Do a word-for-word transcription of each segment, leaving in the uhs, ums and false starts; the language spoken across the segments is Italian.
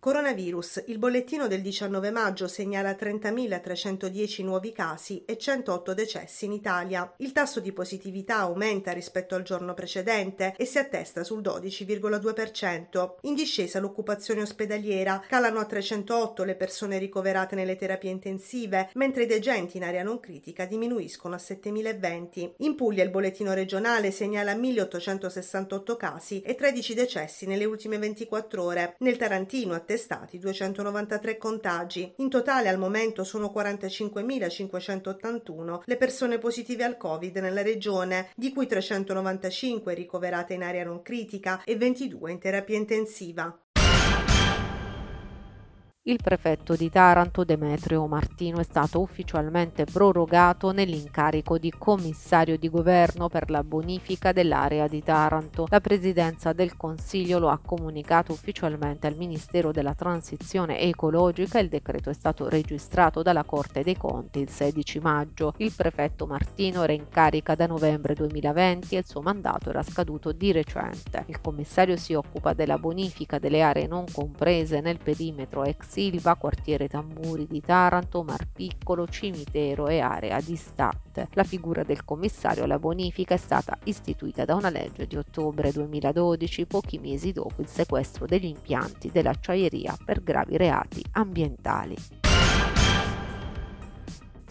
Coronavirus. Il bollettino del diciannove maggio segnala trentamilatrecentodieci nuovi casi e centootto decessi in Italia. Il tasso di positività aumenta rispetto al giorno precedente e si attesta sul dodici virgola due per cento. In discesa l'occupazione ospedaliera, calano a trecentootto le persone ricoverate nelle terapie intensive, mentre i degenti in area non critica diminuiscono a settemilaventi. In Puglia il bollettino regionale segnala milleottocentosessantotto casi e tredici decessi nelle ultime ventiquattro ore. Nel Tarantino attestati duecentonovantatré contagi. In totale al momento sono quarantacinquemilacinquecentottantuno le persone positive al Covid nella regione, di cui trecentonovantacinque ricoverate in area non critica e ventidue in terapia intensiva. Il prefetto di Taranto Demetrio Martino è stato ufficialmente prorogato nell'incarico di commissario di governo per la bonifica dell'area di Taranto. La presidenza del Consiglio lo ha comunicato ufficialmente al Ministero della Transizione Ecologica e il decreto è stato registrato dalla Corte dei Conti il sedici maggio. Il prefetto Martino era in carica da novembre duemilaventi e il suo mandato era scaduto di recente. Il commissario si occupa della bonifica delle aree non comprese nel perimetro ex Silva, quartiere Tamburi di Taranto, Mar Piccolo, cimitero e area di Stat. La figura del commissario alla bonifica è stata istituita da una legge di ottobre duemiladodici, pochi mesi dopo il sequestro degli impianti dell'acciaieria per gravi reati ambientali. F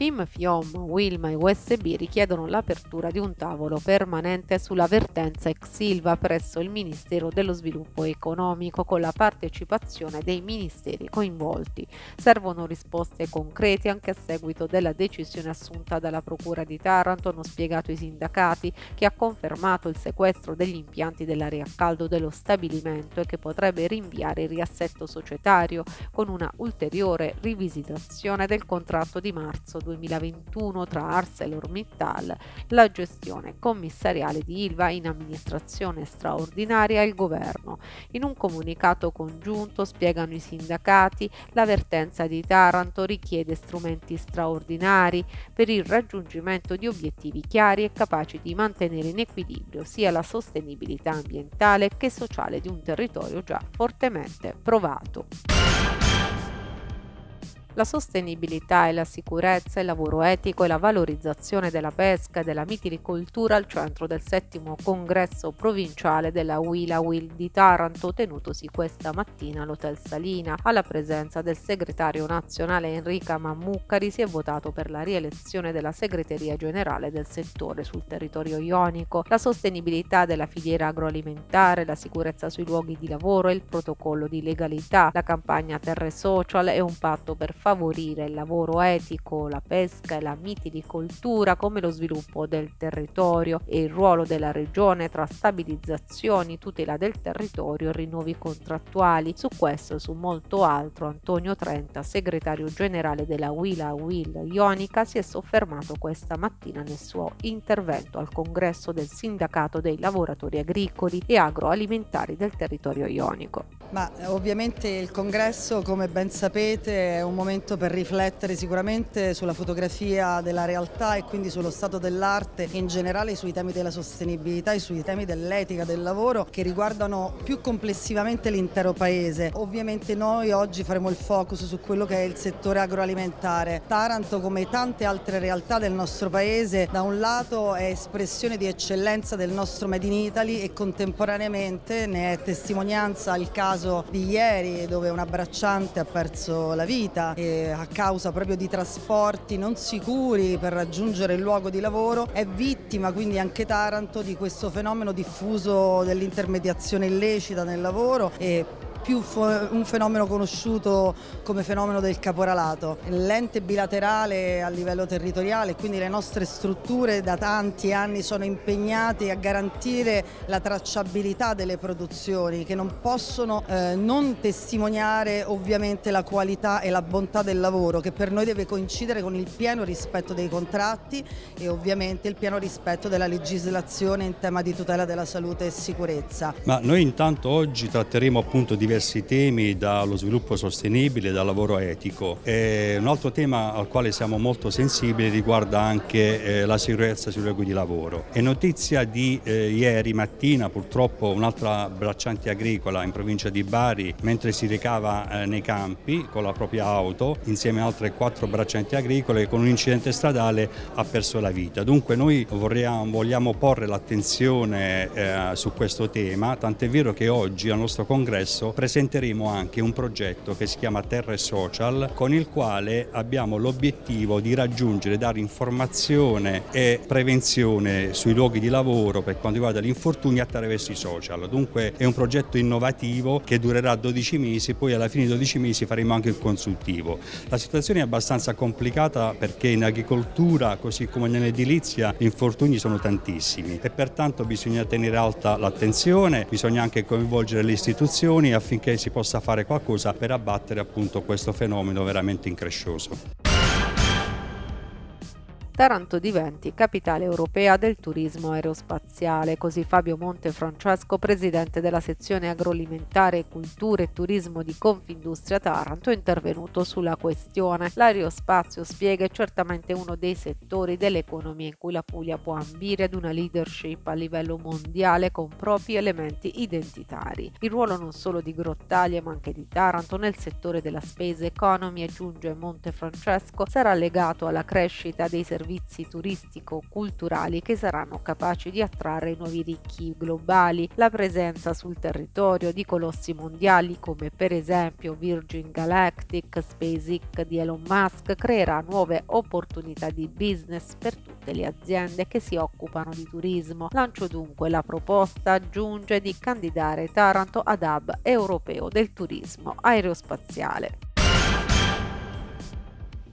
I M, FIOM, WILMA e U S B richiedono l'apertura di un tavolo permanente sulla vertenza ex Ilva presso il Ministero dello Sviluppo Economico con la partecipazione dei ministeri coinvolti. Servono risposte concrete anche a seguito della decisione assunta dalla Procura di Taranto, hanno spiegato i sindacati, che ha confermato il sequestro degli impianti dell'area a caldo dello stabilimento e che potrebbe rinviare il riassetto societario con una ulteriore rivisitazione del contratto di marzo duemilaventuno tra ArcelorMittal, la gestione commissariale di Ilva in amministrazione straordinaria e il governo. In un comunicato congiunto, spiegano i sindacati, la vertenza di Taranto richiede strumenti straordinari per il raggiungimento di obiettivi chiari e capaci di mantenere in equilibrio sia la sostenibilità ambientale che sociale di un territorio già fortemente provato. La sostenibilità e la sicurezza, il lavoro etico e la valorizzazione della pesca e della mitilicoltura al centro del settimo congresso provinciale della UILA UIL di Taranto, tenutosi questa mattina all'Hotel Salina. Alla presenza del segretario nazionale Enrica Mammucari si è votato per la rielezione della segreteria generale del settore sul territorio ionico, la sostenibilità della filiera agroalimentare, la sicurezza sui luoghi di lavoro e il protocollo di legalità, la campagna Terre Social e un patto per favorire il lavoro etico, la pesca e la mitilicoltura come lo sviluppo del territorio e il ruolo della regione tra stabilizzazioni, tutela del territorio e rinnovi contrattuali. Su questo e su molto altro Antonio Trenta, segretario generale della UILA UIL Ionica, si è soffermato questa mattina nel suo intervento al congresso del sindacato dei lavoratori agricoli e agroalimentari del territorio ionico. Ma ovviamente il congresso, come ben sapete, è un momento per riflettere sicuramente sulla fotografia della realtà e quindi sullo stato dell'arte in generale, sui temi della sostenibilità e sui temi dell'etica del lavoro che riguardano più complessivamente l'intero paese. Ovviamente noi oggi faremo il focus su quello che è il settore agroalimentare. Taranto, come tante altre realtà del nostro paese, da un lato è espressione di eccellenza del nostro Made in Italy e contemporaneamente ne è testimonianza il caso di ieri, dove un abbracciante ha perso la vita e a causa proprio di trasporti non sicuri per raggiungere il luogo di lavoro. È vittima quindi anche Taranto di questo fenomeno diffuso dell'intermediazione illecita nel lavoro e più un fenomeno conosciuto come fenomeno del caporalato. L'ente bilaterale a livello territoriale, quindi le nostre strutture, da tanti anni sono impegnate a garantire la tracciabilità delle produzioni che non possono eh, non testimoniare ovviamente la qualità e la bontà del lavoro, che per noi deve coincidere con il pieno rispetto dei contratti e ovviamente il pieno rispetto della legislazione in tema di tutela della salute e sicurezza. Ma noi intanto oggi tratteremo appunto di diversi temi, dallo sviluppo sostenibile, dal lavoro etico. E un altro tema al quale siamo molto sensibili riguarda anche eh, la sicurezza sui luoghi di lavoro. È notizia di eh, ieri mattina, purtroppo, un'altra bracciante agricola in provincia di Bari, mentre si recava eh, nei campi con la propria auto, insieme a altre quattro braccianti agricole, con un incidente stradale ha perso la vita. Dunque noi vorremmo, vogliamo porre l'attenzione eh, su questo tema, tant'è vero che oggi al nostro congresso presenteremo anche un progetto che si chiama Terre Social, con il quale abbiamo l'obiettivo di raggiungere, dare informazione e prevenzione sui luoghi di lavoro per quanto riguarda gli infortuni attraverso i social. Dunque è un progetto innovativo che durerà dodici mesi, poi alla fine di dodici mesi faremo anche il consultivo. La situazione è abbastanza complicata perché in agricoltura, così come nell'edilizia, gli infortuni sono tantissimi e pertanto bisogna tenere alta l'attenzione, bisogna anche coinvolgere le istituzioni affinché si possa fare qualcosa per abbattere appunto questo fenomeno veramente increscioso. Taranto diventi capitale europea del turismo aerospaziale, così Fabio Montefrancesco, presidente della sezione agroalimentare, cultura e turismo di Confindustria Taranto, è intervenuto sulla questione. L'aerospazio, spiega, è certamente uno dei settori dell'economia in cui la Puglia può ambire ad una leadership a livello mondiale con propri elementi identitari. Il ruolo non solo di Grottaglia ma anche di Taranto nel settore della space economy, aggiunge Montefrancesco, sarà legato alla crescita dei servizi servizi turistico-culturali che saranno capaci di attrarre nuovi ricchi globali, la presenza sul territorio di colossi mondiali come per esempio Virgin Galactic, SpaceX di Elon Musk creerà nuove opportunità di business per tutte le aziende che si occupano di turismo. Lancio dunque la proposta, aggiunge, di candidare Taranto ad hub europeo del turismo aerospaziale.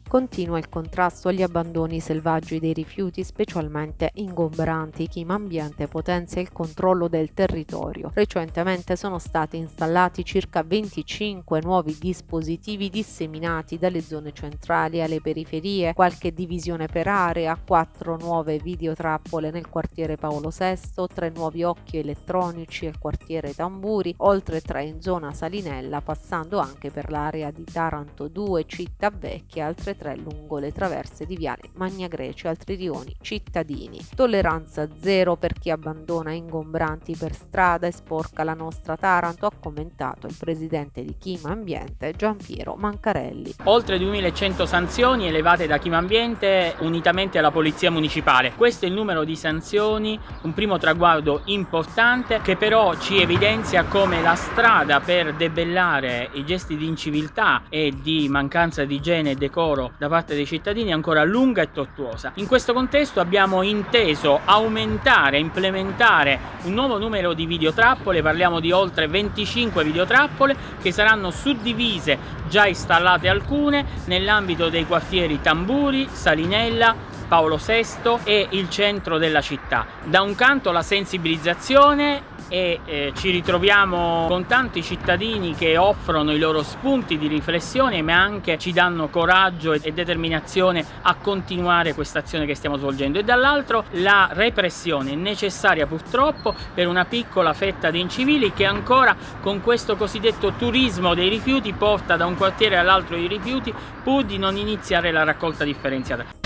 Continua il contrasto agli abbandoni selvaggi dei rifiuti, specialmente ingombranti. Chimambiente potenzia il controllo del territorio. Recentemente sono stati installati circa venticinque nuovi dispositivi disseminati dalle zone centrali alle periferie, qualche divisione per area, quattro nuove videotrappole nel quartiere Paolo sesto, tre nuovi occhi elettronici al quartiere Tamburi, oltre tre in zona Salinella, passando anche per l'area di Taranto due, Città Vecchia, altre tre lungo le traverse di viale Magna Grecia, altri rioni cittadini. Tolleranza zero per chi abbandona ingombranti per strada e sporca la nostra Taranto, ha commentato il presidente di Chimambiente, Gian Piero Mancarelli. Oltre duemilacento sanzioni elevate da Chimambiente unitamente alla polizia municipale. Questo è il numero di sanzioni, un primo traguardo importante che però ci evidenzia come la strada per debellare i gesti di inciviltà e di mancanza di igiene e decoro da parte dei cittadini è ancora lunga e tortuosa. In questo contesto abbiamo inteso aumentare, implementare un nuovo numero di videotrappole, parliamo di oltre venticinque videotrappole che saranno suddivise, già installate alcune, nell'ambito dei quartieri Tamburi, Salinella, Paolo sesto e il centro della città. Da un canto la sensibilizzazione e eh, ci ritroviamo con tanti cittadini che offrono i loro spunti di riflessione ma anche ci danno coraggio e determinazione a continuare questa azione che stiamo svolgendo, e dall'altro la repressione necessaria purtroppo per una piccola fetta di incivili che ancora con questo cosiddetto turismo dei rifiuti porta da un quartiere all'altro i rifiuti pur di non iniziare la raccolta differenziata.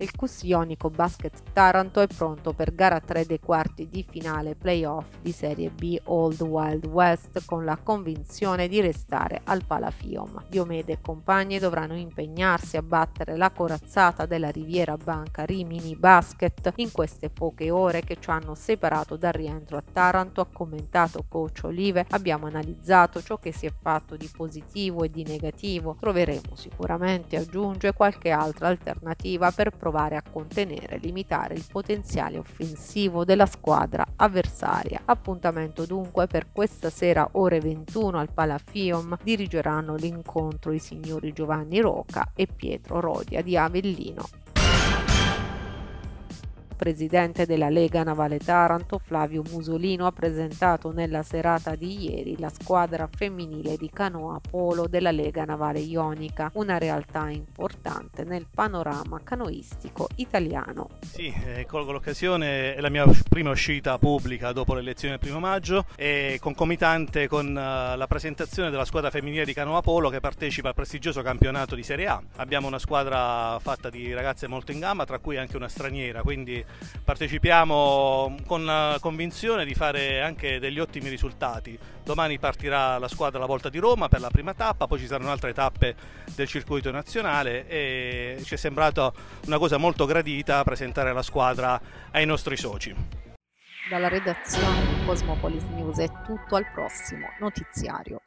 Il Cus Ionico Basket Taranto è pronto per gara tre dei quarti di finale playoff di Serie B Old Wild West con la convinzione di restare al Palafium. Diomede e compagni dovranno impegnarsi a battere la corazzata della Riviera Banca Rimini Basket in queste poche ore che ci hanno separato dal rientro a Taranto, ha commentato coach Olive. Abbiamo analizzato ciò che si è fatto di positivo e di negativo. Troveremo sicuramente, aggiunge, qualche altra alternativa per provare provare a contenere e limitare il potenziale offensivo della squadra avversaria. Appuntamento dunque per questa sera ore ventuno al Palafium. Dirigeranno l'incontro i signori Giovanni Roca e Pietro Rodia di Avellino. presidente della Lega Navale Taranto, Flavio Musolino, ha presentato nella serata di ieri la squadra femminile di Canoa Polo della Lega Navale Ionica, una realtà importante nel panorama canoistico italiano. Sì, eh, colgo l'occasione, è la mia prima uscita pubblica dopo le elezioni del primo maggio e concomitante con eh, la presentazione della squadra femminile di Canoa Polo che partecipa al prestigioso campionato di Serie A. Abbiamo una squadra fatta di ragazze molto in gamba, tra cui anche una straniera, quindi partecipiamo con la convinzione di fare anche degli ottimi risultati. Domani partirà la squadra alla Volta di Roma per la prima tappa, poi ci saranno altre tappe del circuito nazionale e ci è sembrata una cosa molto gradita presentare la squadra ai nostri soci. Dalla redazione di Cosmopolis News è tutto, al prossimo notiziario.